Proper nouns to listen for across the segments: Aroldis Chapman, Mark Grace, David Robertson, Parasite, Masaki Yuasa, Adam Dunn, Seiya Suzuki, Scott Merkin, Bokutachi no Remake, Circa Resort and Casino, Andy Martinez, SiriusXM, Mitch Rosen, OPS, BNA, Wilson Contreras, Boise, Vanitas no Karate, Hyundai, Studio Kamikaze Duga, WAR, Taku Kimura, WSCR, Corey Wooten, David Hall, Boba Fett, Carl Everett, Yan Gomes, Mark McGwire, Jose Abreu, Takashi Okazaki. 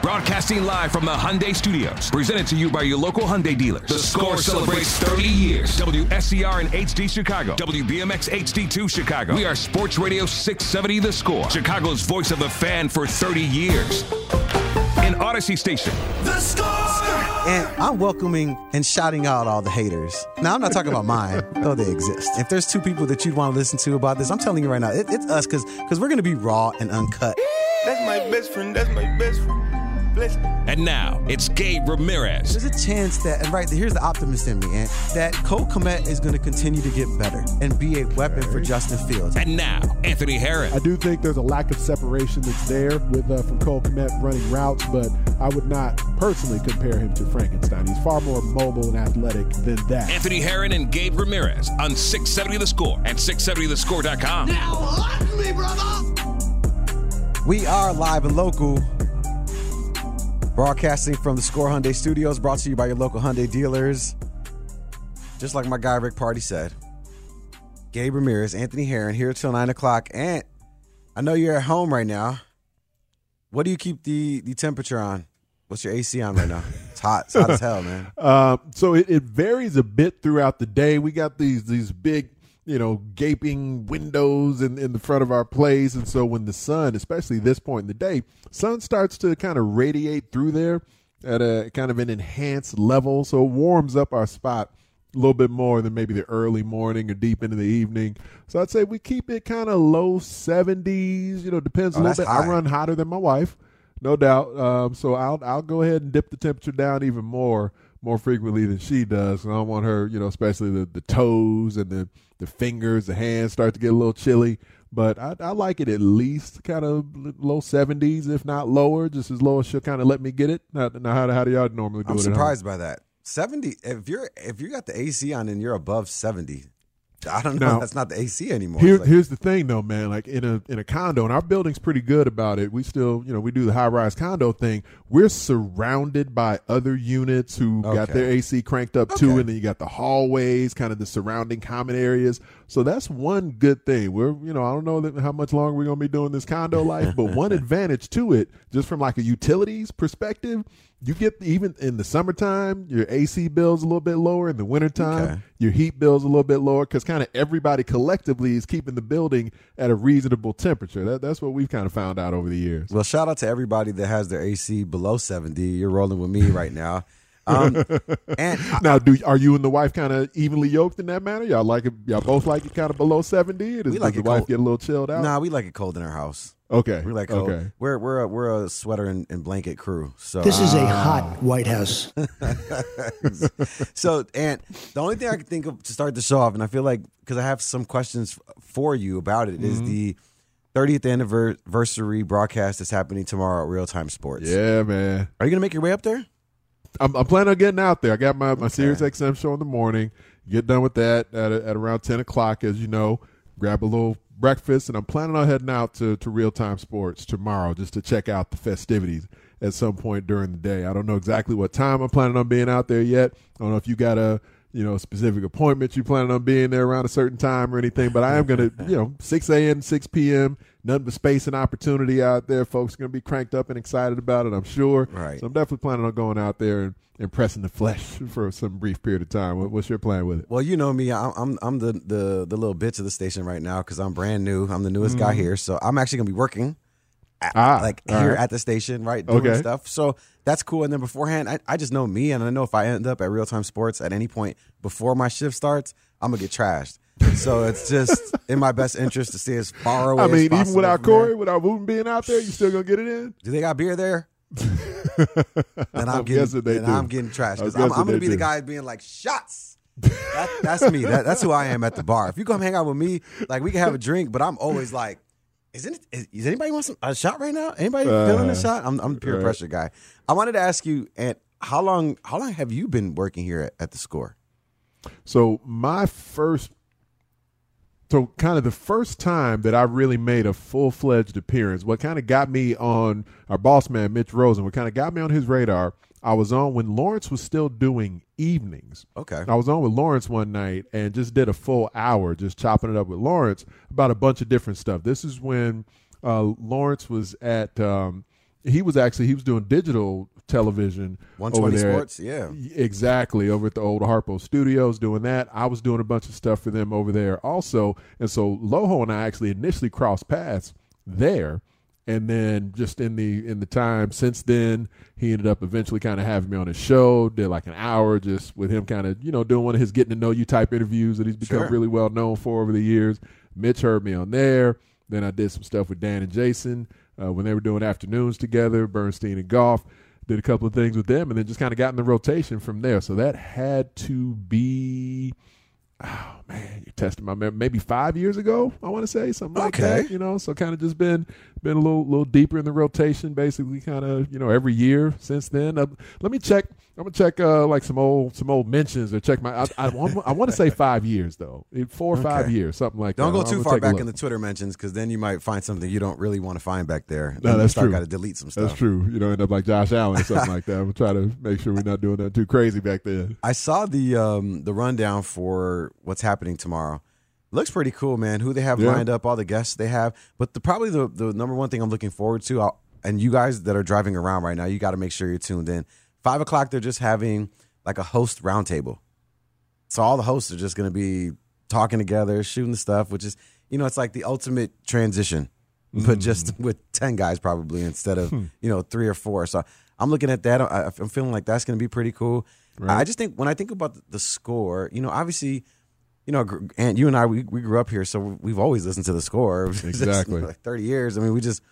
Broadcasting live from the Hyundai Studios. Presented to you by your local Hyundai dealers. The Score celebrates 30 years. WSCR and HD Chicago. WBMX HD2 Chicago. We are Sports Radio 670 The Score. Chicago's voice of the fan for 30 years. An Odyssey station. The Score! And I'm welcoming and shouting out all the haters. Now, I'm not talking about mine, though they exist. If there's two people that you'd want to listen to about this, I'm telling you right now, it's us, because we're going to be raw and uncut. That's my best friend. That's my best friend. Bless me. And now, it's Gabe Ramirez. There's a chance that, and right here's the optimist in me, and that Cole Kmet is going to continue to get better and be a weapon for Justin Fields. And now, Anthony Harris. I do think there's a lack of separation that's there with from Cole Kmet running routes, but I would not personally compare him to Frankenstein. He's far more mobile and athletic than that. Anthony Herron and Gabe Ramirez on 670 The Score and 670thescore.com. Now watch me, brother! We are live and local. Broadcasting from the Score Hyundai Studios, brought to you by your local Hyundai dealers. Just like my guy Rick Party said, Gabe Ramirez, Anthony Herron, here till 9 o'clock. And I know you're at home right now. What do you keep the temperature on? What's your AC on right now? It's hot. It's hot as hell, man. So it varies a bit throughout the day. We got these big, gaping windows in the front of our place. And so when the sun, especially this point in the day, sun starts to kind of radiate through there at a kind of an enhanced level. So it warms up our spot a little bit more than maybe the early morning or deep into the evening. So I'd say we keep it kind of low 70s, depends a little bit. High. I run hotter than my wife, no doubt. So I'll go ahead and dip the temperature down even more frequently than she does. And I don't want her, especially the toes and the fingers, the hands start to get a little chilly. But I like it at least kind of low 70s, if not lower, just as low as she'll kind of let me get it. Now how do y'all normally do it? I'm surprised by that. 70, if you got the AC on and you're above 70, I don't know. Now, that's not the AC anymore. Here's the thing, though, man. Like in a condo, and our building's pretty good about it. We still, we do the high-rise condo thing. We're surrounded by other units who got their AC cranked up too, and then you got the hallways, kind of the surrounding common areas. So that's one good thing. We're, I don't know how much longer we're gonna be doing this condo life, but one advantage to it, just from like a utilities perspective. You get, even in the summertime, your AC bill's a little bit lower. In the wintertime, your heat bill's a little bit lower, because kind of everybody collectively is keeping the building at a reasonable temperature. That's what we've kind of found out over the years. Well, shout out to everybody that has their AC below 70. You're rolling with me right now. And now, are you and the wife kind of evenly yoked in that manner? Y'all like it? Y'all both like it kind of below 70? Does the wife get a little chilled out? Nah, we like it cold in our house. Okay, we're like, we're a sweater and blanket crew. So this is a hot White House. So, and the only thing I could think of to start the show off, and I feel like because I have some questions for you about it, is the 30th anniversary broadcast that's happening tomorrow at Real Time Sports. Yeah, man. Are you gonna make your way up there? I'm planning on getting out there. I got my SiriusXM show in the morning. Get done with that at around 10 o'clock, as you know. Grab a little breakfast, and I'm planning on heading out to Real Time Sports tomorrow just to check out the festivities at some point during the day. I don't know exactly what time I'm planning on being out there yet. I don't know if you got a you know, specific appointments you planning on being there around a certain time or anything, but I am going to, 6 a.m., 6 p.m., nothing but space and opportunity out there. Folks are going to be cranked up and excited about it, I'm sure. Right. So I'm definitely planning on going out there and pressing the flesh for some brief period of time. What's your plan with it? Well, you know me, I'm the little bitch of the station right now because I'm brand new. I'm the newest guy here, so I'm actually going to be working at the station, right, doing stuff. So that's cool. And then beforehand, I just know me, and I know if I end up at Real Time Sports at any point before my shift starts, I'm going to get trashed. So it's just in my best interest to stay as far away as possible. I mean, even without Corey, without Wooten being out there, you still going to get it in? Do they got beer there? I'm getting trashed because I'm going to be the guy being like, shots. That's me. That's who I am at the bar. If you come hang out with me, like, we can have a drink, but I'm always like, Is anybody want a shot right now? Anybody feeling a shot? I'm the peer pressure guy. I wanted to ask you, Ant, how long have you been working here at the Score? So the first time that I really made a full-fledged appearance, what kind of got me on our boss man, Mitch Rosen, what kind of got me on his radar, I was on when Lawrence was still doing evenings. Okay. I was on with Lawrence one night and just did a full hour just chopping it up with Lawrence about a bunch of different stuff. This is when Lawrence was at he was doing digital television 120 over there. Sports, yeah. Exactly, over at the old Harpo Studios doing that. I was doing a bunch of stuff for them over there also. And so Loho and I actually initially crossed paths there. And then just in the time since then, he ended up eventually kind of having me on his show, did like an hour just with him kind of, doing one of his getting to know you type interviews that he's become really well known for over the years. Mitch heard me on there. Then I did some stuff with Dan and Jason when they were doing afternoons together, Bernstein and Goff. Did a couple of things with them and then just kind of got in the rotation from there. So that had to be... Oh, man, you're testing my memory. Maybe 5 years ago, I want to say, something like that, So kind of just been a little deeper in the rotation, basically kind of, every year since then. Let me check. I'm going to check like some old mentions or check my – I want to say 5 years, though. 4 or 5 years, something like that. Don't go too far back in the Twitter mentions because then you might find something you don't really want to find back there. No, that's true. Got to delete some stuff. That's true. End up like Josh Allen or something like that. We'll try to make sure we're not doing that too crazy back then. I saw the rundown for – what's happening tomorrow. Looks pretty cool, man, who they have lined up, all the guests they have. But the number one thing I'm looking forward to, and you guys that are driving around right now, you got to make sure you're tuned in. 5 o'clock, they're just having like a host roundtable. So all the hosts are just going to be talking together, shooting the stuff, which is, it's like the ultimate transition, but just with 10 guys probably instead of, 3 or 4. So I'm looking at that. I'm feeling like that's going to be pretty cool. Right. I just think when I think about the Score, obviously – and you and I, we grew up here, so we've always listened to the Score. Exactly. Like 30 years. I mean, we just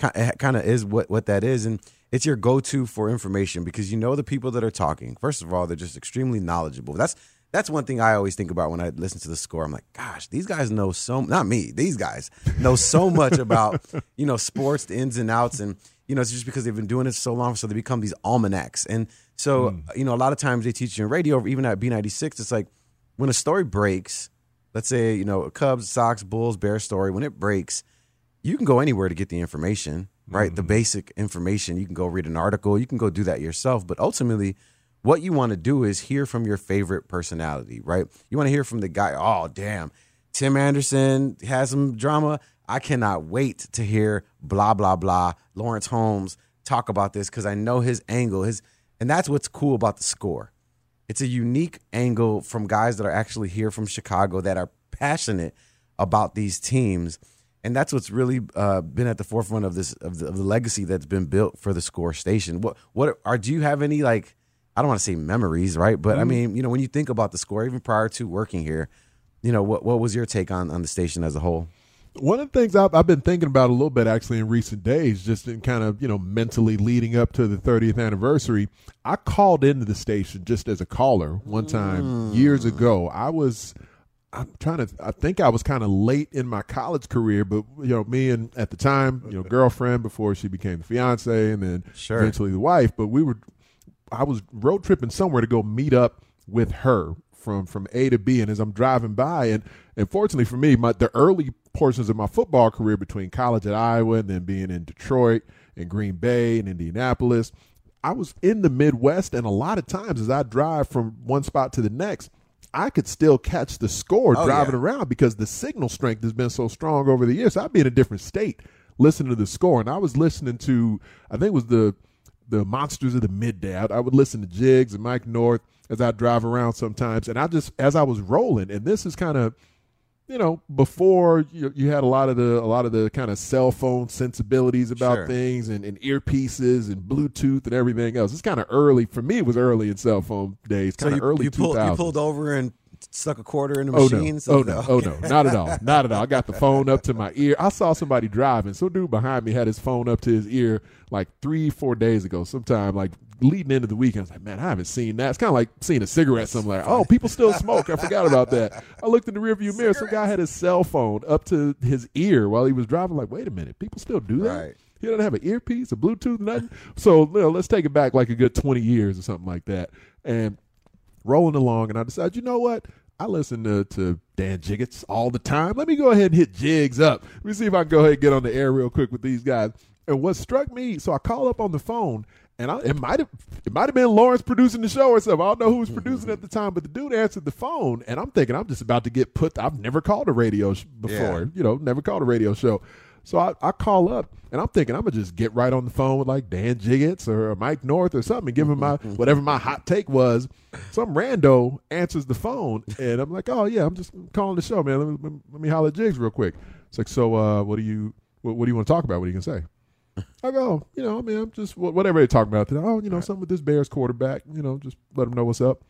kind of is what that is. And it's your go-to for information because the people that are talking. First of all, they're just extremely knowledgeable. That's one thing I always think about when I listen to the Score. I'm like, gosh, these guys know so – not me. These guys know so much about, sports, the ins and outs. And, it's just because they've been doing it so long, so they become these almanacs. And so, a lot of times they teach you in radio, even at B96, it's like, when a story breaks, let's say, Cubs, Sox, Bulls, Bears story, when it breaks, you can go anywhere to get the information, right? Mm-hmm. The basic information. You can go read an article. You can go do that yourself. But ultimately, what you want to do is hear from your favorite personality, right? You want to hear from the guy, oh, damn, Tim Anderson has some drama. I cannot wait to hear blah, blah, blah, Lawrence Holmes talk about this because I know his angle. And that's what's cool about the Score. It's a unique angle from guys that are actually here from Chicago that are passionate about these teams. And that's what's really been at the forefront of this of the legacy that's been built for the Score station. Do you have any, like, I don't want to say memories, right? But, I mean, when you think about the Score, even prior to working here, what was your take on the station as a whole? One of the things I've been thinking about a little bit actually in recent days, just in kind of, mentally leading up to the 30th anniversary, I called into the station just as a caller one time years ago. I think I was kind of late in my college career, but, me and at the time, girlfriend before she became the fiance and then eventually the wife, but I was road tripping somewhere to go meet up with her from A to B. And as I'm driving by and fortunately for me, the early portions of my football career between college at Iowa and then being in Detroit and Green Bay and Indianapolis, I was in the Midwest. And a lot of times as I drive from one spot to the next, I could still catch the score driving around because the signal strength has been so strong over the years. So I'd be in a different state listening to the score. And I was listening to, I think it was the Monsters of the Midday. I would listen to Jiggs and Mike North as I drive around sometimes. And I just, as I was rolling, and this is kind of, you know, before you had a lot of the kind of cell phone sensibilities about things and earpieces and Bluetooth and everything else. It's kind of early. For me, it was early in cell phone days, kind of early 2000s. You pulled over and stuck a quarter in a machine? No. Not at all. Not at all. I got the phone up to my ear. I saw somebody driving. Some dude behind me had his phone up to his ear like 3-4 days ago sometime, like leading into the weekend. I was like, man, I haven't seen that. It's kind of like seeing a cigarette somewhere. Oh, people still smoke. I forgot about that. I looked in the rearview mirror. Some guy had his cell phone up to his ear while he was driving. Like, wait a minute. People still do that? Right. He doesn't have an earpiece, a Bluetooth, nothing. So let's take it back like a good 20 years or something like that. And rolling along, and I decided, you know what? I listen to Dan Jiggets all the time. Let me go ahead and hit Jiggs up. Let me see if I can go ahead and get on the air real quick with these guys. And what struck me, so I call up on the phone, and it might have been Lawrence producing the show or something. I don't know who was producing at the time, but the dude answered the phone, and I'm thinking I'm just about to get put. I've never called a radio before, never called a radio show. So I call up, and I'm thinking I'm going to just get right on the phone with like Dan Jiggets or Mike North or something and give him whatever my hot take was. Some rando answers the phone, and I'm like, oh, yeah, I'm just calling the show, man. Let me holler at Jiggs real quick. It's like, so what do you want to talk about? What are you going to say? I go, I'm just whatever they're talking about today. Oh, something with this Bears quarterback, just let them know what's up.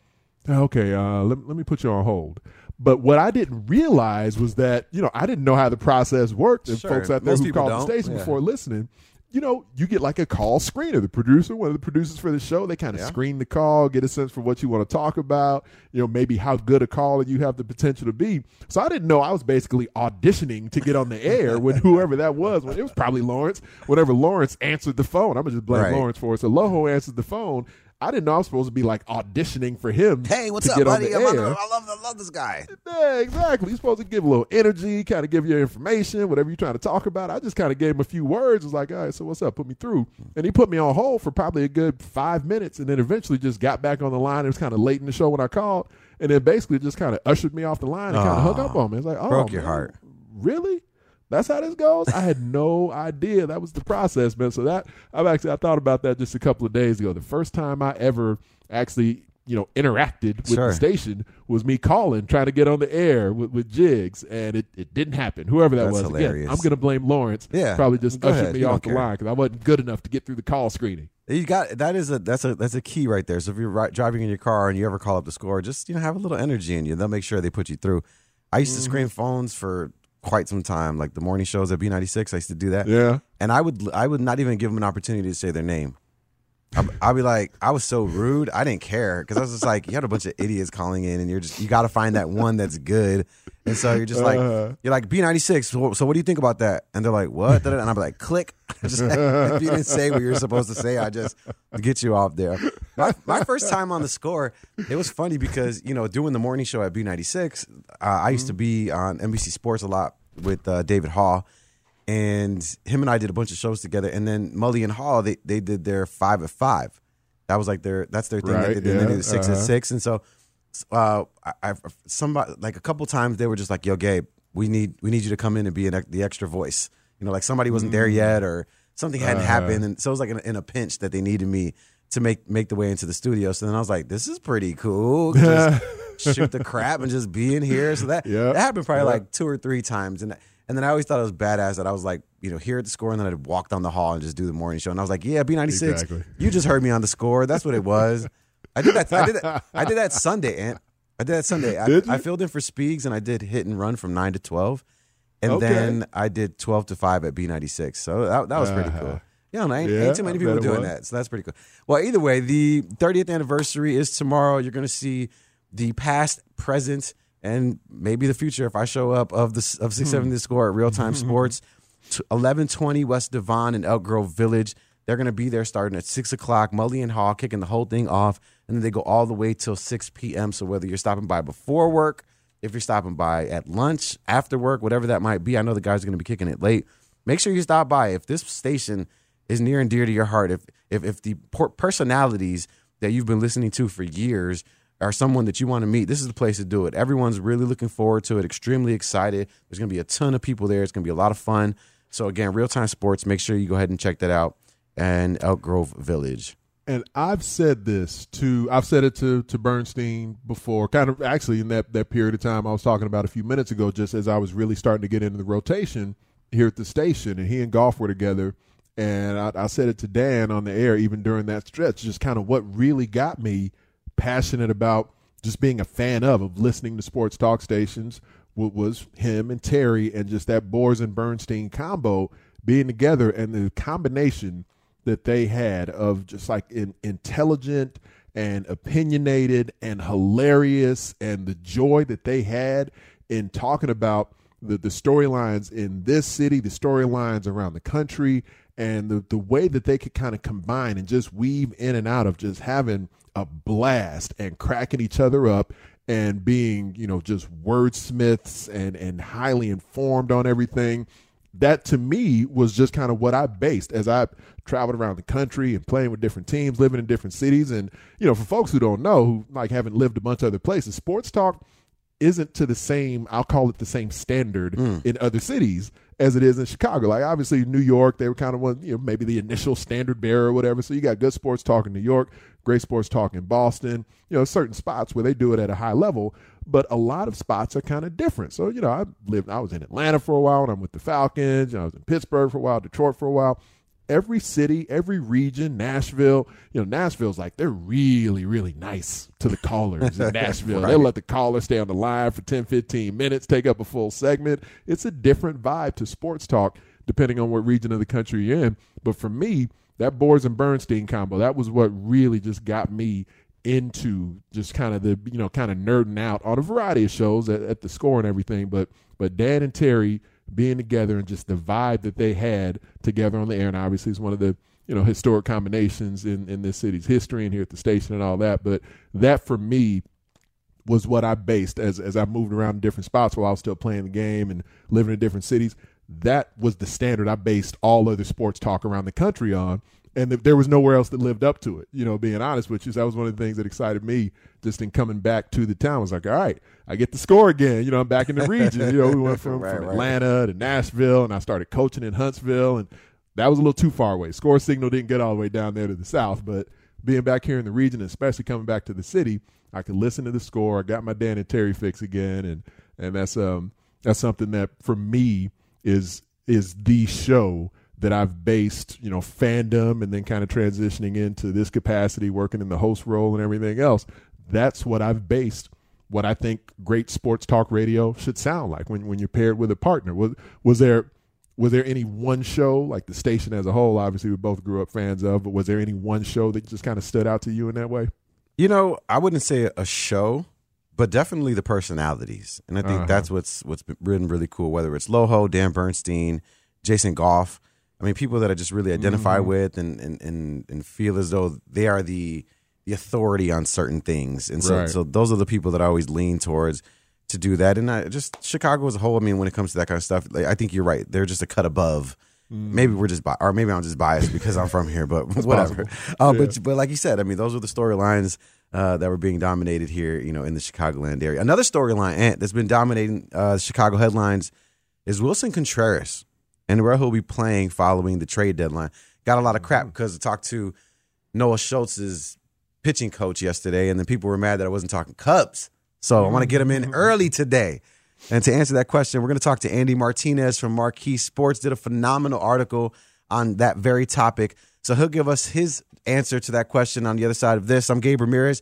Okay, let me put you on hold. But what I didn't realize was that, I didn't know how the process worked. And folks out there who called the station before listening, you get like a call screener. The producer, one of the producers for the show, they kind of screen the call, get a sense for what you want to talk about, maybe how good a caller you have the potential to be. So I didn't know I was basically auditioning to get on the air when whoever that was. It was probably Lawrence. Whenever Lawrence answered the phone, I'm going to just blame Lawrence for it. So Loho answered the phone. I didn't know I was supposed to be like auditioning for him. Hey, what's up, buddy? I love this guy. Yeah, exactly. You're supposed to give a little energy, kind of give your information, whatever you're trying to talk about. I just kind of gave him a few words. I was like, all right, so what's up? Put me through. And he put me on hold for probably a good 5 minutes and then eventually just got back on the line. It was kind of late in the show when I called. And then basically just kind of ushered me off the line and kind of hung up on me. It's like, broke your heart. Really? That's how this goes? I had no idea. That was the process, man. So I thought about that just a couple of days ago. The first time I ever actually, interacted with the station was me calling, trying to get on the air with Jiggs, and it didn't happen. Whoever that was. Hilarious. Again, I'm going to blame Lawrence. Yeah. Probably just ushered me off the line because I wasn't good enough to get through the call screening. That's a key right there. So if you're driving in your car and you ever call up the score, just have a little energy in you. They'll make sure they put you through. I used to screen phones for quite some time, like the morning shows at B96. I used to do that. Yeah. And I would not even give them an opportunity to say their name. I'd be like, I was so rude. I didn't care because I was just like, you had a bunch of idiots calling in and you got to find that one that's good. And so you're just like, B96. So what do you think about that? And they're like, what? And I'm like, click. Just, if you didn't say what you're supposed to say, I just get you off there. My first time on the score, it was funny because, doing the morning show at B96, I used to be on NBC Sports a lot with David Hall. And him and I did a bunch of shows together. And then Mully and Hall, they did their 5 at 5. That was like that's their thing. Right, they did the 6 at 6. And so somebody, like a couple times they were just like, yo, Gabe, we need you to come in and be the extra voice. Like somebody wasn't there yet or something hadn't happened. And so it was like in a pinch that they needed me to make the way into the studio. So then I was like, this is pretty cool. Just shoot the crap and just be in here. So that happened probably like 2 or 3 times. And then I always thought it was badass that I was like, here at the score, and then I'd walk down the hall and just do the morning show. And I was like, yeah, B96, exactly. You just heard me on the score. That's what it was. I did that Sunday, Ant. I did that Sunday. I filled in for Speegs, and I did hit and run from 9 to 12. And then I did 12 to 5 at B96. So that was pretty cool. Yeah, ain't too many people doing that. So that's pretty cool. Well, either way, the 30th anniversary is tomorrow. You're going to see the past, present, and maybe the future, if I show up, of 670 The Score at Real Time Sports, 1120 West Devon in Elk Grove Village. They're going to be there starting at 6 o'clock. Mully and Hall kicking the whole thing off, and then they go all the way till 6 p.m. So whether you're stopping by before work, if you're stopping by at lunch, after work, whatever that might be, I know the guys are going to be kicking it late. Make sure you stop by. If this station is near and dear to your heart, if the personalities that you've been listening to for years or someone that you want to meet, this is the place to do it. Everyone's really looking forward to it, extremely excited. There's going to be a ton of people there. It's going to be a lot of fun. So, again, Real Time Sports, make sure you go ahead and check that out. And Elk Grove Village. And I've said this to I've said it to Bernstein before, kind of actually in that period of time I was talking about a few minutes ago, just as I was really starting to get into the rotation here at the station, and he and Golf were together. And I said it to Dan on the air, even during that stretch, just kind of what really got me passionate about just being a fan of listening to sports talk stations was him and Terry, and just that Boers and Bernstein combo being together, and the combination that they had of just like intelligent and opinionated and hilarious, and the joy that they had in talking about the storylines in this city, the storylines around the country, and the way that they could kind of combine and just weave in and out of just having a blast and cracking each other up and being, you know, just wordsmiths and highly informed on everything. That to me was just kind of what I based as I traveled around the country and playing with different teams, living in different cities. And, you know, for folks who don't know, who like haven't lived a bunch of other places, sports talk isn't to the same, I'll call it the same standard in other cities as it is in Chicago. Like obviously New York, they were kind of one, you know, maybe the initial standard bearer or whatever. So you got good sports talk in New York, great sports talk in Boston, you know, certain spots where they do it at a high level, but a lot of spots are kind of different. So, you know, I was in Atlanta for a while and I'm with the Falcons, and I was in Pittsburgh for a while, Detroit for a while. Every city, every region, Nashville, you know, Nashville's like, they're really, really nice to the callers in Nashville. Right. They'll let the caller stay on the line for 10, 15 minutes, take up a full segment. It's a different vibe to sports talk, depending on what region of the country you're in. But for me, that Boers and Bernstein combo, that was what really just got me into just kind of the, you know, kind of nerding out on a variety of shows at the Score and everything. But Dan and Terry being together and just the vibe that they had together on the air. And obviously it's one of the, you know, historic combinations in this city's history and here at the station and all that. But that for me was what I based as I moved around in different spots while I was still playing the game and living in different cities. That was the standard I based all other sports talk around the country on. And there was nowhere else that lived up to it, you know, being honest with you. That was one of the things that excited me just in coming back to the town. I was like, all right, I get to score again. You know, I'm back in the region. You know, we went from Atlanta to Nashville, and I started coaching in Huntsville. And that was a little too far away. Score signal didn't get all the way down there to the south. But being back here in the region, especially coming back to the city, I could listen to the Score. I got my Dan and Terry fix again. And that's something that, for me, is the show that I've based, you know, fandom and then kind of transitioning into this capacity, working in the host role and everything else. That's what I've based what I think great sports talk radio should sound like when you're paired with a partner. Was there any one show, like the station as a whole, obviously we both grew up fans of, but was there any one show that just kind of stood out to you in that way? You know, I wouldn't say a show, but definitely the personalities. And I think that's what's been really cool, whether it's Loho, Dan Bernstein, Jason Goff. I mean, people that I just really identify with and feel as though they are the authority on certain things. And so, so those are the people that I always lean towards to do that. And I just, Chicago as a whole, I mean, when it comes to that kind of stuff, like, I think you're right. They're just a cut above. Maybe we're just or maybe I'm just biased because I'm from here, but whatever. But like you said, I mean, those were the storylines that were being dominated here, you know, in the Chicagoland area. Another storyline that's been dominating Chicago headlines is Wilson Contreras and where he'll be playing following the trade deadline. Got a lot of crap because I talked to Noah Schultz's pitching coach yesterday, and then people were mad that I wasn't talking Cubs. So I want to get him in early today. And to answer that question, we're going to talk to Andy Martinez from Marquee Sports. Did a phenomenal article on that very topic. So he'll give us his answer to that question on the other side of this. I'm Gabe Ramirez.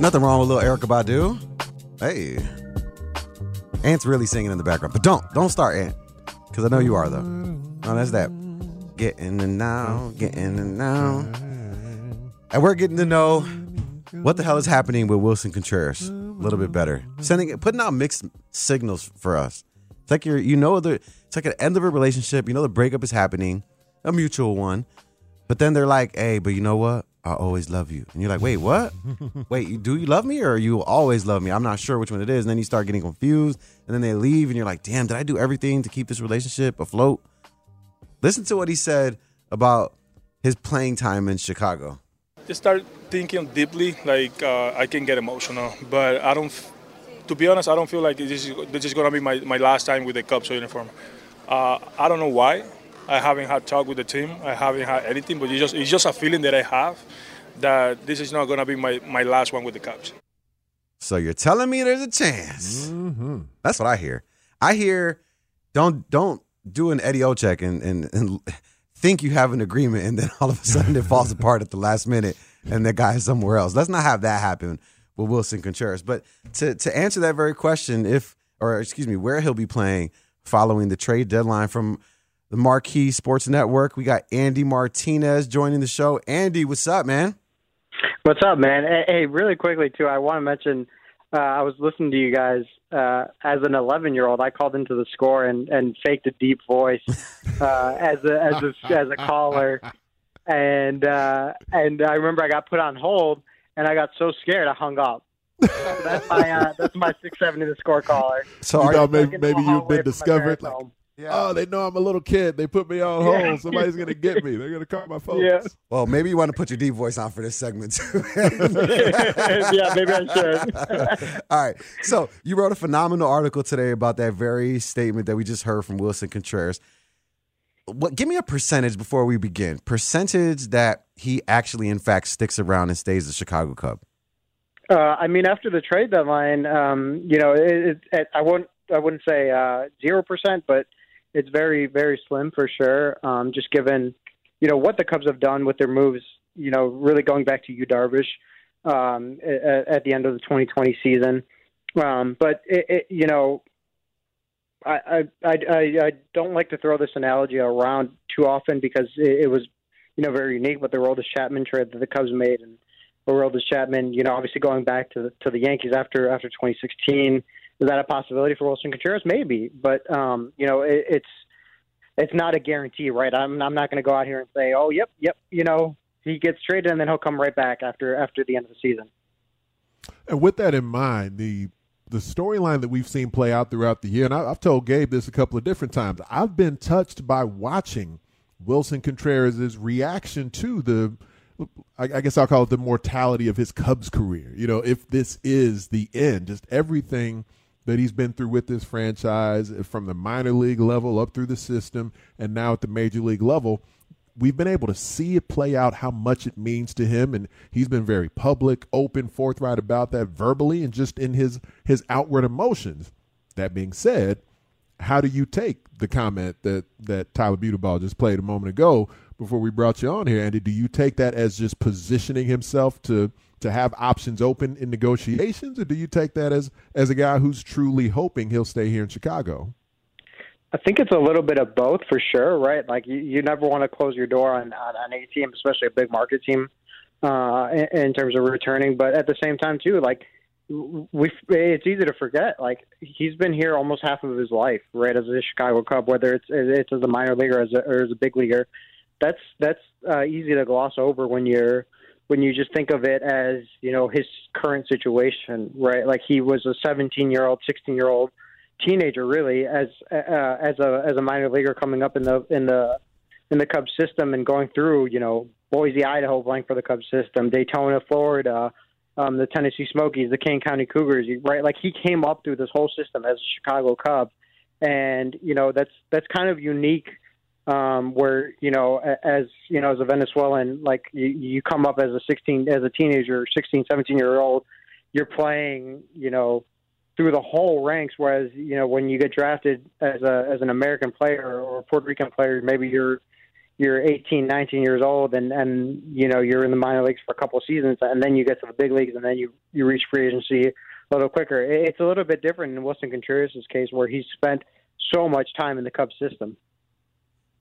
Nothing wrong with little Erykah Badu. Hey. Ant's really singing in the background, but don't start, Ant. Because I know you are, though. No, that's that. Getting in and out. And we're getting to know what the hell is happening with Wilson Contreras a little bit better. Putting out mixed signals for us. It's like it's like an end of a relationship. You know the breakup is happening, a mutual one. But then they're like, hey, but you know what? I always love you. And you're like, wait, what? Wait, do you love me or you always love me? I'm not sure which one it is. And then you start getting confused. And then they leave and you're like, damn, did I do everything to keep this relationship afloat? Listen to what he said about his playing time in Chicago. Just start thinking deeply. I can get emotional. But to be honest, I don't feel like this is going to be my last time with the Cubs uniform. I don't know why. I haven't had talk with the team. I haven't had anything, but it's just a feeling that I have that this is not going to be my last one with the Cubs. So you're telling me there's a chance. Mm-hmm. That's what I hear. I hear don't do an Eddie Olczyk and think you have an agreement, and then all of a sudden it falls apart at the last minute and the guy is somewhere else. Let's not have that happen with Wilson Contreras. But to answer that very question, where he'll be playing following the trade deadline from the Marquee Sports Network. We got Andy Martinez joining the show. Andy, what's up, man? What's up, man? Hey, really quickly, too, I want to mention I was listening to you guys as an 11-year-old. I called into The Score and faked a deep voice as a caller. And I remember I got put on hold, and I got so scared I hung up. So that's my 670 The Score caller. So maybe you've been discovered. Yeah. Oh, they know I'm a little kid. They put me on hold. Yeah. Somebody's going to get me. They're going to call my phone. Yeah. Well, maybe you want to put your D voice on for this segment, too. Yeah, maybe I should. All right. So you wrote a phenomenal article today about that very statement that we just heard from Wilson Contreras. Give me a percentage before we begin. Percentage that he actually, in fact, sticks around and stays the Chicago Cub. After the trade deadline, I wouldn't say 0%, but it's very, very slim for sure, just given, what the Cubs have done with their moves, really going back to Yu Darvish at the end of the 2020 season. I don't like to throw this analogy around too often because it was, very unique with the Aroldis Chapman trade that the Cubs made. And Aroldis Chapman, obviously going back to the Yankees after 2016, is that a possibility for Wilson Contreras? Maybe, but it's not a guarantee, right? I'm not going to go out here and say, oh, yep, he gets traded and then he'll come right back after the end of the season. And with that in mind, the storyline that we've seen play out throughout the year, and I've told Gabe this a couple of different times, I've been touched by watching Wilson Contreras' reaction to the, I guess I'll call it the mortality of his Cubs career. You know, if this is the end, just everything that he's been through with this franchise from the minor league level up through the system and now at the major league level, we've been able to see it play out how much it means to him. And he's been very public, open, forthright about that verbally and just in his outward emotions. That being said, how do you take the comment that Tyler Butebaugh just played a moment ago before we brought you on here, Andy? Do you take that as just positioning himself to have options open in negotiations, or do you take that as a guy who's truly hoping he'll stay here in Chicago? I think it's a little bit of both for sure, right? Like you never want to close your door on a team, especially a big market team, in terms of returning. But at the same time, too, like it's easy to forget. Like he's been here almost half of his life, right, as a Chicago Cub, whether it's as a minor leaguer or as a big leaguer. That's easy to gloss over when you just think of it as, you know, his current situation, right? Like he was a 17-year-old, 16-year-old teenager, really, as a minor leaguer coming up in the Cubs system and going through, you know, Boise, Idaho, playing for the Cubs system, Daytona, Florida, the Tennessee Smokies, the Kane County Cougars, right? Like he came up through this whole system as a Chicago Cub, and you know that's kind of unique. Where, you know, as you know, as a Venezuelan, like you come up as a teenager, 16, 17-year-old, you're playing, you know, through the whole ranks. Whereas, you know, when you get drafted as an American player or a Puerto Rican player, maybe you're 18, 19 years old, and you know, you're in the minor leagues for a couple of seasons, and then you get to the big leagues, and then you reach free agency a little quicker. It's a little bit different in Wilson Contreras' case, where he spent so much time in the Cubs system.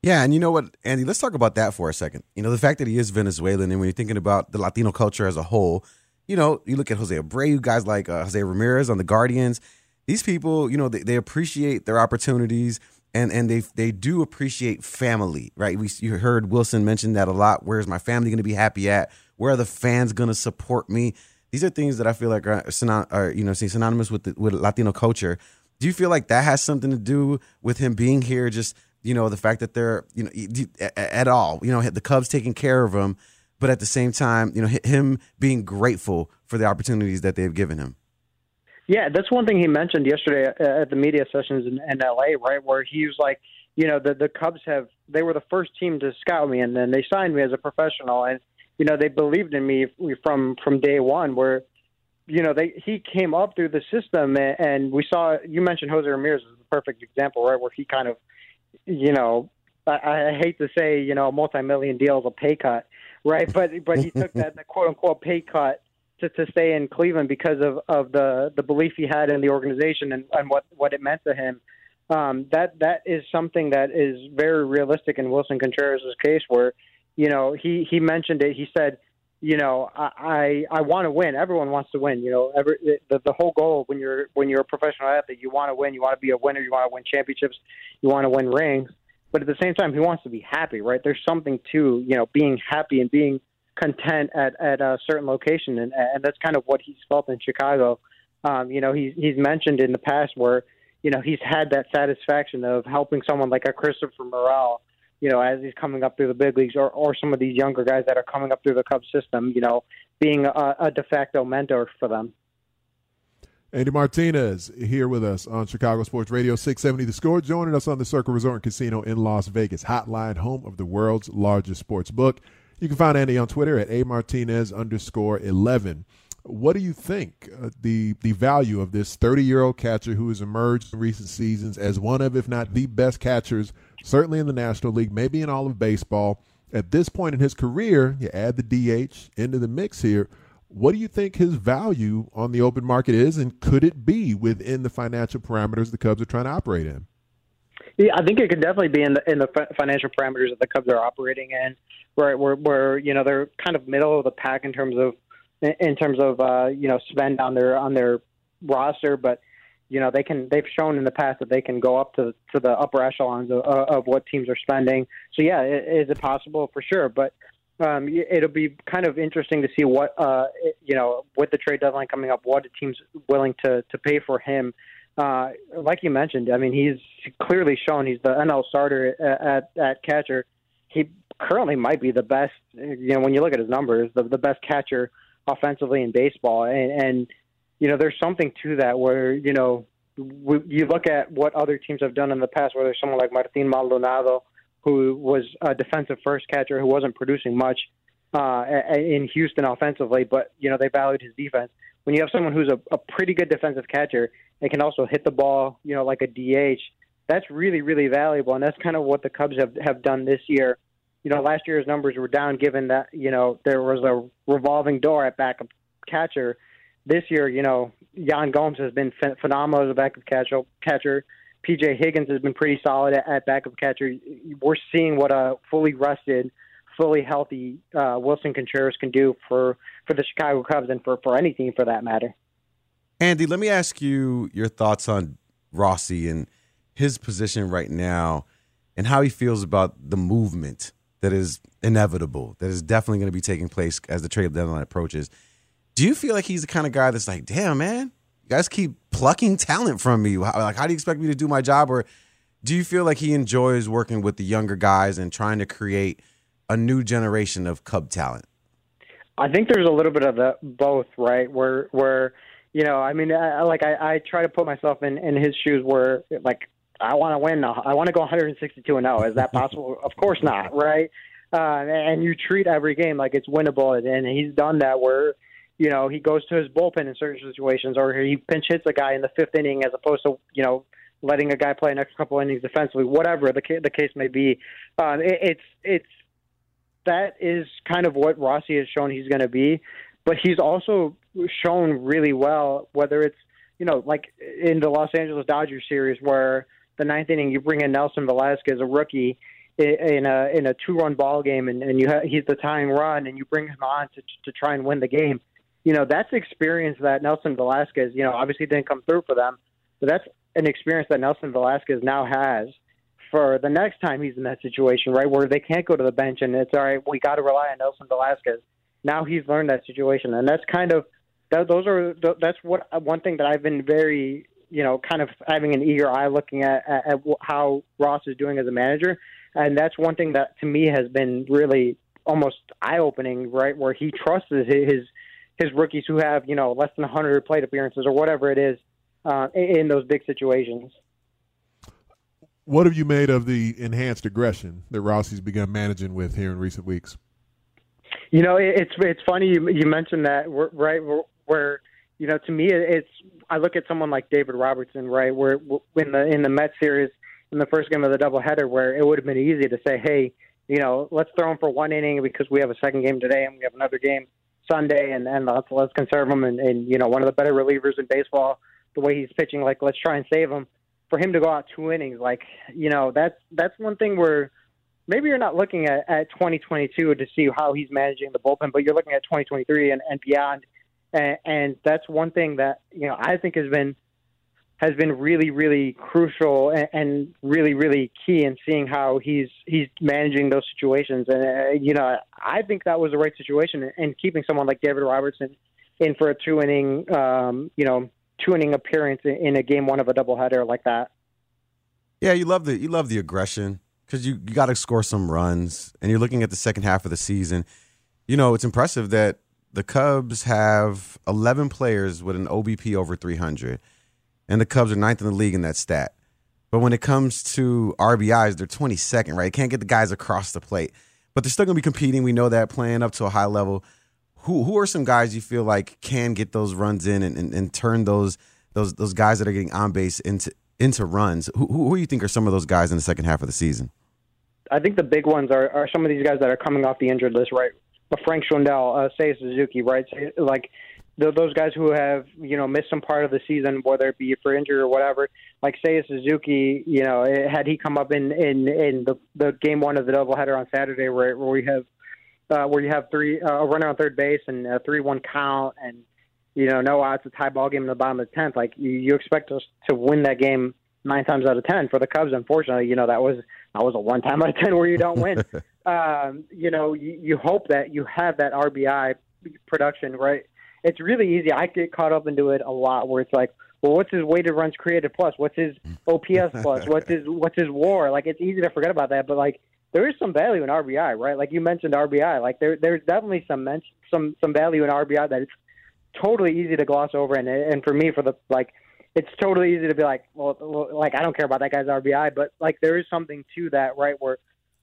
Yeah, and you know what, Andy, let's talk about that for a second. You know, the fact that he is Venezuelan, and when you're thinking about the Latino culture as a whole, you know, you look at Jose Abreu, guys like Jose Ramirez on the Guardians. These people, you know, they appreciate their opportunities, and they do appreciate family, right? You heard Wilson mention that a lot. Where's my family going to be happy at? Where are the fans going to support me? These are things that I feel like are synonymous with Latino culture. Do you feel like that has something to do with him being here, just, you know, the fact that they're, you know, at all, you know, the Cubs taking care of him, but at the same time, you know, him being grateful for the opportunities that they've given him? Yeah, that's one thing he mentioned yesterday at the media sessions in L.A., right, where he was like, you know, the Cubs they were the first team to scout me, and then they signed me as a professional, and, you know, they believed in me from day one, where, you know, he came up through the system, and we saw, you mentioned Jose Ramirez is the perfect example, right, where he kind of, you know, I hate to say, you know, a multi-million deal is a pay cut, right? But he took that quote-unquote pay cut to stay in Cleveland because of the belief he had in the organization and what it meant to him. That is something that is very realistic in Wilson Contreras' case, where, you know, he mentioned it. He said, you know, I want to win. Everyone wants to win. You know, the whole goal when you're a professional athlete, you want to win. You want to be a winner. You want to win championships. You want to win rings. But at the same time, he wants to be happy, right? There's something to, you know, being happy and being content at a certain location, and that's kind of what he's felt in Chicago. You know, he's mentioned in the past where, you know, he's had that satisfaction of helping someone like a Christopher Morel, you know, as he's coming up through the big leagues, or some of these younger guys that are coming up through the Cubs system, you know, being a de facto mentor for them. Andy Martinez here with us on Chicago Sports Radio 670 The Score, joining us on the Circa Resort and Casino in Las Vegas hotline, home of the world's largest sports book. You can find Andy on Twitter at amartinez_11. What do you think the value of this 30-year-old catcher who has emerged in recent seasons as one of, if not the best catchers, certainly in the National League, maybe in all of baseball? At this point in his career, you add the DH into the mix here. What do you think his value on the open market is, and could it be within the financial parameters the Cubs are trying to operate in? Yeah, I think it could definitely be in the financial parameters that the Cubs are operating in, right? Where you know, they're kind of middle of the pack in terms of you know, spend on their roster, but you know, they've shown in the past that they can go up to the upper echelons of what teams are spending. So yeah, is it possible? For sure. But It'll be kind of interesting to see what, with the trade deadline coming up, what the team's willing to pay for him. Like you mentioned, I mean, he's clearly shown he's the NL starter at catcher. He currently might be the best, when you look at his numbers, the best catcher offensively in baseball. And there's something to that where, you look at what other teams have done in the past, whether it's someone like Martin Maldonado, who was a defensive first catcher who wasn't producing much in Houston offensively, but, they valued his defense. When you have someone who's a pretty good defensive catcher and can also hit the ball, like a DH, that's really, really valuable, and that's kind of what the Cubs have done this year. Last year's numbers were down given that, there was a revolving door at backup catcher. This year, Yan Gomes has been phenomenal as a backup catcher. P.J. Higgins has been pretty solid at backup catcher. We're seeing what a fully rested, fully healthy Wilson Contreras can do for the Chicago Cubs and for any team for that matter. Andy, let me ask you your thoughts on Rossi and his position right now and how he feels about the movement that is inevitable, that is definitely going to be taking place as the trade deadline approaches. Do you feel like he's the kind of guy that's like, damn, man, you guys keep plucking talent from me. How do you expect me to do my job? Or do you feel like he enjoys working with the younger guys and trying to create a new generation of Cub talent? I think there's a little bit of the both, right? Where I try to put myself in his shoes where, like, I want to win. I want to go 162-0. Is that possible? Of course not, right? And you treat every game like it's winnable, and he's done that where – he goes to his bullpen in certain situations, or he pinch hits a guy in the fifth inning as opposed to, letting a guy play an extra couple innings defensively, whatever the case may be. That is kind of what Rossi has shown he's going to be, but he's also shown really well, whether it's, like in the Los Angeles Dodgers series where the ninth inning, you bring in Nelson Velasquez, a rookie, in a 2-run ball game, and he's the tying run, and you bring him on to try and win the game. That's experience that Nelson Velasquez, obviously didn't come through for them, but that's an experience that Nelson Velasquez now has for the next time he's in that situation, right, where they can't go to the bench and it's all right, we got to rely on Nelson Velasquez. Now he's learned that situation, and that's kind of that's what one thing that I've been very, kind of having an eager eye looking at how Ross is doing as a manager, and that's one thing that to me has been really almost eye-opening, right, where he trusts his rookies who have, less than 100 plate appearances or whatever it is in those big situations. What have you made of the enhanced aggression that Rossi's begun managing with here in recent weeks? It's funny you mentioned that, right, where to me I look at someone like David Robertson, right, where in the Mets series in the first game of the doubleheader where it would have been easy to say, hey, let's throw him for one inning because we have a second game today and we have another game Sunday, and let's conserve him. And one of the better relievers in baseball, the way he's pitching, like, let's try and save him. For him to go out 2 innings, like, that's one thing where maybe you're not looking at 2022 to see how he's managing the bullpen, but you're looking at 2023 and beyond. And that's one thing that, I think has been really, really crucial and really, really key in seeing how he's managing those situations. And, I think that was the right situation in keeping someone like David Robertson in for a 2-inning, two-inning appearance in a game one of a doubleheader like that. Yeah, you love the aggression because you got to score some runs, and you're looking at the second half of the season. It's impressive that the Cubs have 11 players with an OBP over 300. And the Cubs are 9th in the league in that stat. But when it comes to RBIs, they're 22nd, right? Can't get the guys across the plate. But they're still going to be competing. We know that, playing up to a high level. Who are some guys you feel like can get those runs in and turn those guys that are getting on base into runs? Who do you think are some of those guys in the second half of the season? I think the big ones are some of these guys that are coming off the injured list, right? Frank Schwindel, Seiya Suzuki, right? Like, those guys who have, missed some part of the season, whether it be for injury or whatever, like Seiya Suzuki, had he come up in the game one of the doubleheader on Saturday, where you have a runner on third base and a 3-1 count, and no outs, a tie ball game in the bottom of the 10th. Like, you expect us to win that game 9 times out of 10 for the Cubs. Unfortunately, that was a 1 time out of 10 where you don't win. you hope that you have that RBI production, right? It's really easy. I get caught up into it a lot where it's like, well, what's his weighted runs created plus? What's his OPS plus? What's his WAR? Like, it's easy to forget about that, but, like, there is some value in RBI, right? Like, you mentioned RBI. Like, there's definitely some value in RBI that it's totally easy to gloss over. And for me, it's totally easy to be like, well, I don't care about that guy's RBI. But, like, there is something to that, right, where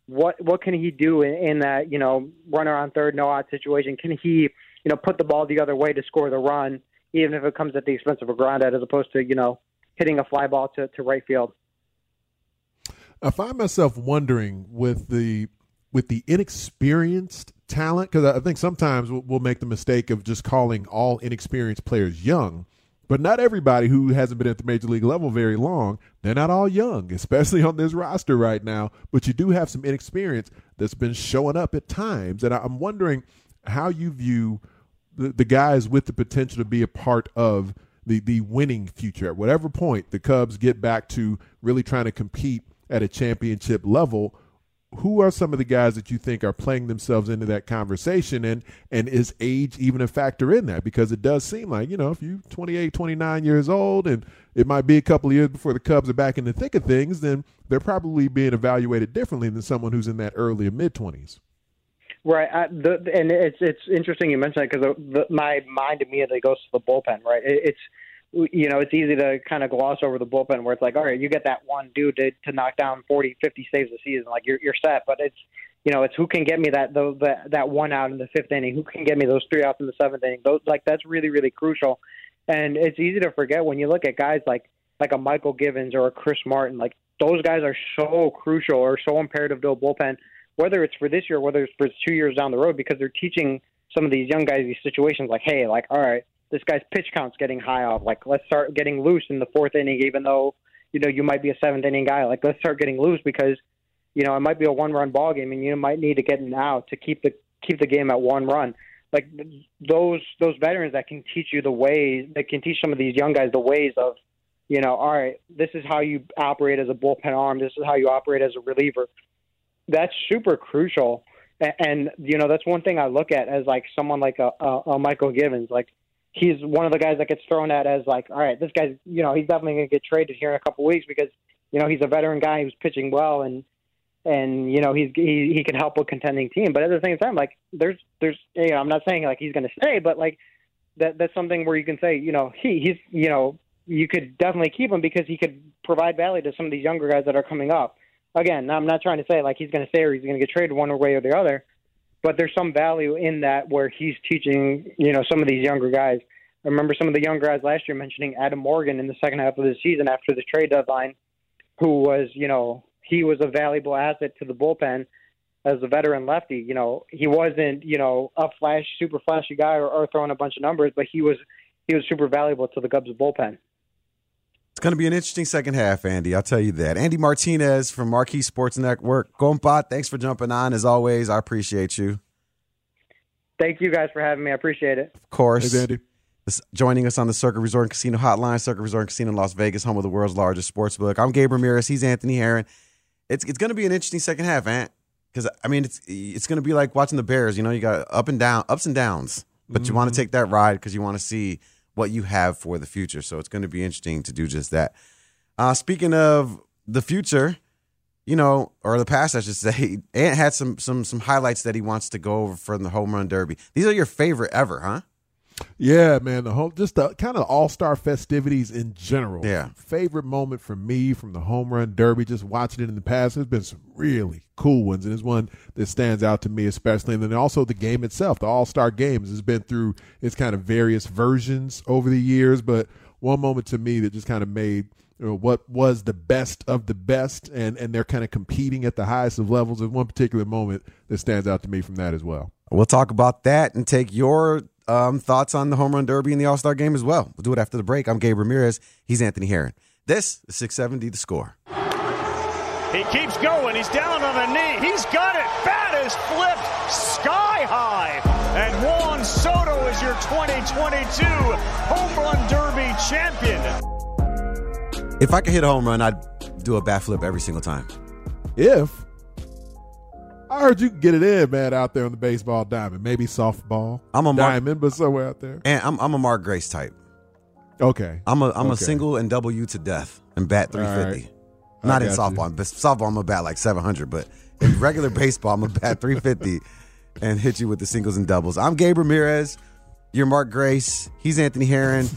what can he do in that, runner on third, no out situation? Can he, put the ball the other way to score the run, even if it comes at the expense of a ground out, as opposed to, hitting a fly ball to right field? I find myself wondering with the inexperienced talent, because I think sometimes we'll make the mistake of just calling all inexperienced players young, but not everybody who hasn't been at the major league level very long, they're not all young, especially on this roster right now. But you do have some inexperience that's been showing up at times, and I'm wondering how you view the guys with the potential to be a part of the winning future. At whatever point the Cubs get back to really trying to compete at a championship level, who are some of the guys that you think are playing themselves into that conversation? And is age even a factor in that? Because it does seem like, if you're 28, 29 years old, and it might be a couple of years before the Cubs are back in the thick of things, then they're probably being evaluated differently than someone who's in that early or mid-20s. Right. And it's interesting you mentioned that, because my mind immediately goes to the bullpen, right? It's easy to kind of gloss over the bullpen where it's like, all right, you get that one dude to knock down 40, 50 saves a season. Like, you're set. But it's who can get me that one out in the fifth inning? Who can get me those three outs in the seventh inning? That's really, really crucial. And it's easy to forget when you look at guys like a Michael Givens or a Chris Martin. Like, those guys are so crucial or so imperative to a bullpen, whether it's for this year, whether it's for 2 years down the road, because they're teaching some of these young guys these situations like, hey, like, all right, this guy's pitch count's getting high off. Like, let's start getting loose in the fourth inning, even though, you might be a seventh inning guy. Like, let's start getting loose because, it might be a one-run ball game, and you might need to get an out to keep the game at one run. Like, those veterans that can teach you some of these young guys the ways of, all right, this is how you operate as a bullpen arm. This is how you operate as a reliever. That's super crucial. And that's one thing I look at as, like, someone like a Michael Givens. Like, he's one of the guys that gets thrown at as like, all right, this guy's, he's definitely going to get traded here in a couple of weeks because, he's a veteran guy who's pitching well and he can help a contending team. But at the same time, like, there's I'm not saying like he's going to stay, but like that's something where you can say, he's you could definitely keep him because he could provide value to some of these younger guys that are coming up. Again, I'm not trying to say like he's going to stay or he's going to get traded one way or the other. But there's some value in that where he's teaching, some of these younger guys. I remember some of the younger guys last year mentioning Adam Morgan in the second half of the season after the trade deadline, who was, he was a valuable asset to the bullpen as a veteran lefty. He wasn't, a super flashy guy or throwing a bunch of numbers, but he was super valuable to the Cubs bullpen. It's going to be an interesting second half, Andy. I'll tell you that. Andy Martinez from Marquee Sports Network. Compa, thanks for jumping on. As always, I appreciate you. Thank you guys for having me. I appreciate it. Of course. Hey, Andy. Joining us on the Circa Resort and Casino Hotline, Circa Resort and Casino in Las Vegas, home of the world's largest sportsbook. I'm Gabe Ramirez. He's Anthony Herron. It's going to be an interesting second half, Ant. Because, I mean, it's going to be like watching the Bears. You got ups and downs. But you want to take that ride because you want to see what you have for the future. So it's going to be interesting to do just that. Speaking of the future, or the past, I should say, Ant had some highlights that he wants to go over from the Home Run Derby. These are your favorite ever, huh? Yeah, man. The kind of all-star festivities in general. Yeah. Favorite moment for me from the Home Run Derby, just watching it in the past, there's been some really cool ones. And it's one that stands out to me especially. And then also the game itself, the all-star games, has been through its kind of various versions over the years. But one moment to me that just kind of made what was the best of the best, and they're kind of competing at the highest of levels. There's one particular moment that stands out to me from that as well. We'll talk about that and take your thoughts on the Home Run Derby and the All-Star Game as well. We'll do it after the break. I'm Gabe Ramirez. He's Anthony Herron. This is 670 The Score. He keeps going. He's down on a knee. He's got it. Bat is flipped sky high. And Juan Soto is your 2022 Home Run Derby champion. If I could hit a home run, I'd do a bat flip every single time. If I heard you can get it in, man, out there on the baseball diamond. Maybe softball. I'm a diamond, but somewhere out there. And I'm a Mark Grace type. Okay. I'm a single and W to death and bat 350. Right. Not in softball. But softball, I'm going to bat like 700. But in regular baseball, I'm going to bat 350 and hit you with the singles and doubles. I'm Gabe Ramirez. You're Mark Grace. He's Anthony Herron.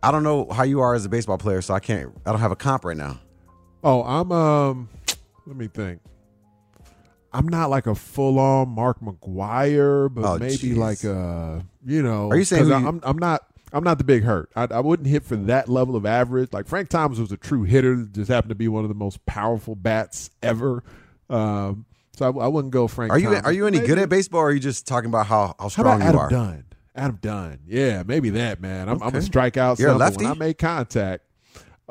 I don't know how you are as a baseball player, so I don't have a comp right now. Oh, I'm let me think. I'm not like a full-on Mark McGwire, but like a, you know. Are you saying I'm not the big hurt. I wouldn't hit for that level of average. Like Frank Thomas was a true hitter, just happened to be one of the most powerful bats ever. So I wouldn't go Frank Thomas. Are you any good at baseball, or are you just talking about how strong you are? Adam Dunn. Yeah, maybe that, man. I'm a strikeout. You're a lefty? When I made contact.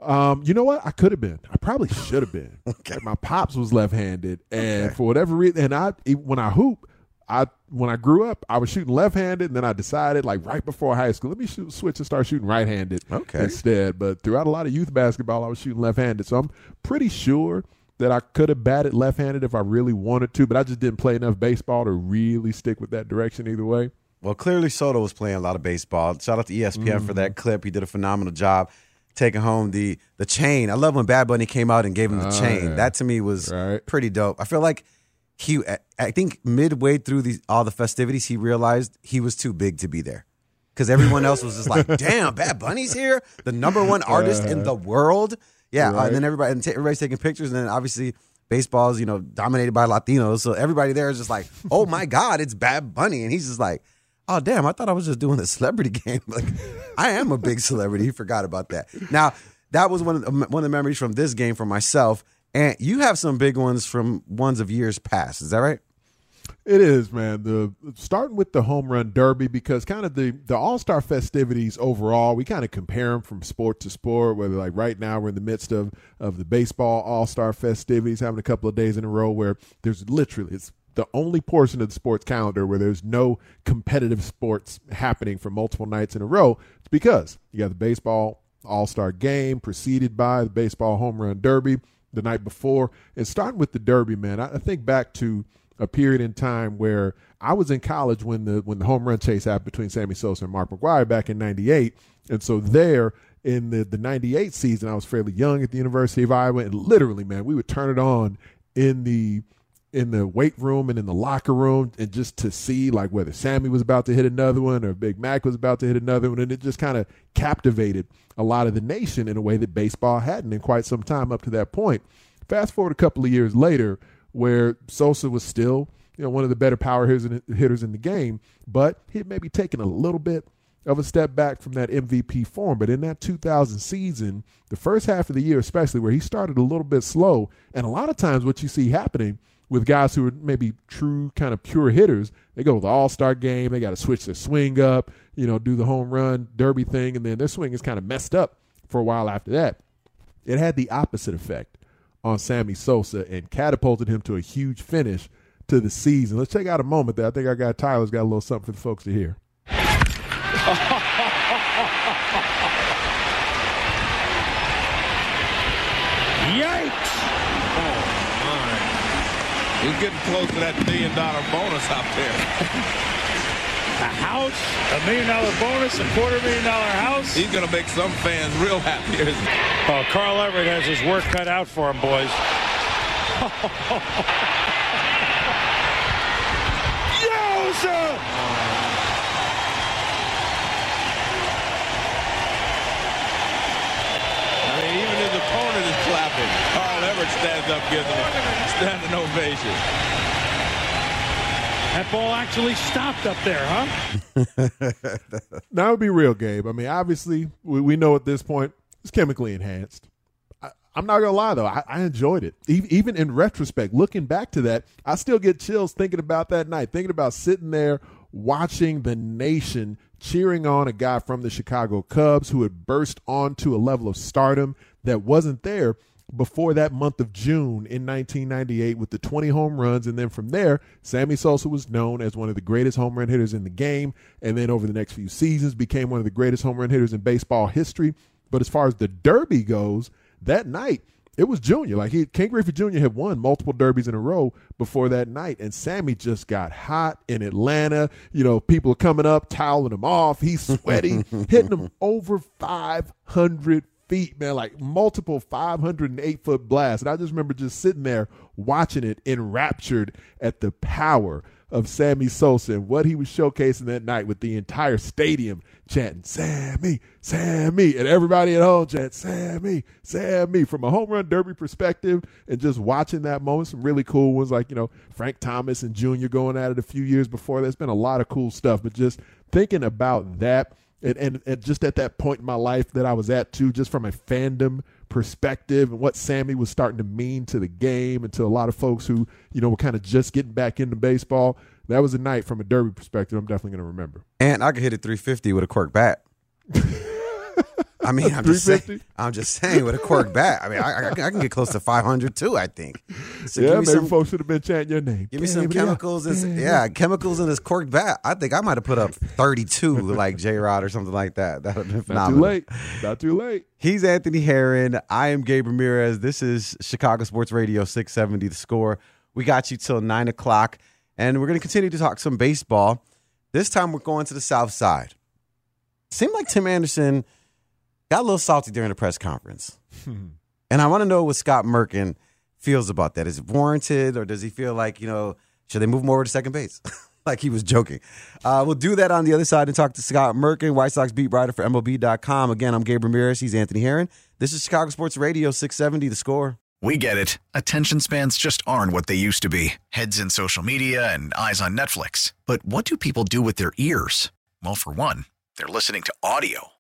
You know what? I could have been. I probably should have been. Okay. Like my pops was left-handed, and for whatever reason, and when I grew up, I was shooting left-handed, and then I decided, like right before high school, let me switch and start shooting right-handed instead. But throughout a lot of youth basketball, I was shooting left-handed, so I'm pretty sure that I could have batted left-handed if I really wanted to, but I just didn't play enough baseball to really stick with that direction either way. Well, clearly Soto was playing a lot of baseball. Shout out to ESPN for that clip. He did a phenomenal job taking home the chain. I love when Bad Bunny came out and gave him the chain. Yeah. That to me was pretty dope. I feel like I think midway through all the festivities, he realized he was too big to be there because everyone else was just like, damn, Bad Bunny's here, the number one artist in the world. Yeah, and then everybody's taking pictures, and then obviously baseball is, dominated by Latinos, so everybody there is just like, oh my God, it's Bad Bunny, and he's just like, oh, damn, I thought I was just doing the celebrity game. Like, I am a big celebrity. He forgot about that. Now, that was one of the memories from this game for myself. And you have some big ones from ones of years past. Is that right? It is, man. Starting with the Home Run Derby, because kind of the All-Star festivities overall, we kind of compare them from sport to sport, whether like right now we're in the midst of the baseball All-Star festivities, having a couple of days in a row where there's literally – it's the only portion of the sports calendar where there's no competitive sports happening for multiple nights in a row. It's because you got the baseball All-Star game preceded by the baseball Home Run Derby the night before. And starting with the Derby, man, I think back to a period in time where I was in college when the home run chase happened between Sammy Sosa and Mark McGwire back in 98. And so there in the 98 season, I was fairly young at the University of Iowa. And literally, man, we would turn it on in the weight room and in the locker room, and just to see like whether Sammy was about to hit another one or Big Mac was about to hit another one. And it just kind of captivated a lot of the nation in a way that baseball hadn't in quite some time up to that point. Fast forward a couple of years later where Sosa was still, one of the better power hitters in the game, but he had maybe taken a little bit of a step back from that MVP form. But in that 2000 season, the first half of the year, especially where he started a little bit slow, and a lot of times what you see happening with guys who are maybe true kind of pure hitters, they go to the All-Star game, they got to switch their swing up, do the home run derby thing, and then their swing is kind of messed up for a while after that. It had the opposite effect on Sammy Sosa and catapulted him to a huge finish to the season. Let's check out a moment there. I think our guy Tyler's got a little something for the folks to hear. He's getting close to that $1 million bonus out there. A house, $1 million bonus, a $250,000 house. He's going to make some fans real happy. Oh, Carl Everett has his work cut out for him, boys. Yes! I mean, even his opponent is clapping. Carl Everett stands up, gives him standing ovation. That ball actually stopped up there, huh? Now, to be real, Gabe, I mean, obviously, we know at this point it's chemically enhanced. I'm not going to lie, though. I enjoyed it. Even in retrospect, looking back to that, I still get chills thinking about that night, thinking about sitting there watching the nation cheering on a guy from the Chicago Cubs who had burst onto a level of stardom that wasn't there before that month of June in 1998 with the 20 home runs. And then from there, Sammy Sosa was known as one of the greatest home run hitters in the game. And then over the next few seasons became one of the greatest home run hitters in baseball history. But as far as the Derby goes, that night, It was Junior. Like, Ken Griffey Jr. had won multiple derbies in a row before that night, and Sammy just got hot in Atlanta. You know, people coming up, toweling him off. He's sweating, hitting him over 500 feet, man, like multiple 508-foot blasts. And I just remember just sitting there watching it, enraptured at the power of Sammy Sosa and what he was showcasing that night, with the entire stadium chanting, "Sammy, Sammy," and everybody at home chanting, "Sammy, Sammy." From a home run derby perspective, and just watching that moment, some really cool ones, like, you know, Frank Thomas and Junior going at it a few years before. There's been a lot of cool stuff, but just thinking about that, and just at that point in my life that I was at too, just from a fandom perspective and what Sammy was starting to mean to the game and to a lot of folks who, you know, were kind of just getting back into baseball. That was a night from a derby perspective I'm definitely going to remember. And I could hit a 350 with a cork bat. I mean, I'm just saying with a cork bat. I mean, I can get close to 500 too, I think. So yeah, maybe folks should have been chanting your name. Give me some chemicals. Chemicals in this cork bat. I think I might have put up 32 like J-Rod or something like that. That would have been phenomenal. Not too late. He's Anthony Herron. I am Gabe Ramirez. This is Chicago Sports Radio 670 The Score. We got you till 9 o'clock, and we're going to continue to talk some baseball. This time we're going to the South Side. Seemed like Tim Anderson got a little salty during the press conference. And I want to know what Scott Merkin feels about that. Is it warranted, or does he feel like, you know, should they move him over to second base? Like he was joking. We'll do that on the other side and talk to Scott Merkin, White Sox beat writer for MLB.com. Again, I'm Gabe Ramirez. He's Anthony Herron. This is Chicago Sports Radio 670, The Score. We get it. Attention spans just aren't what they used to be. Heads in social media and eyes on Netflix. But what do people do with their ears? Well, for one, they're listening to audio.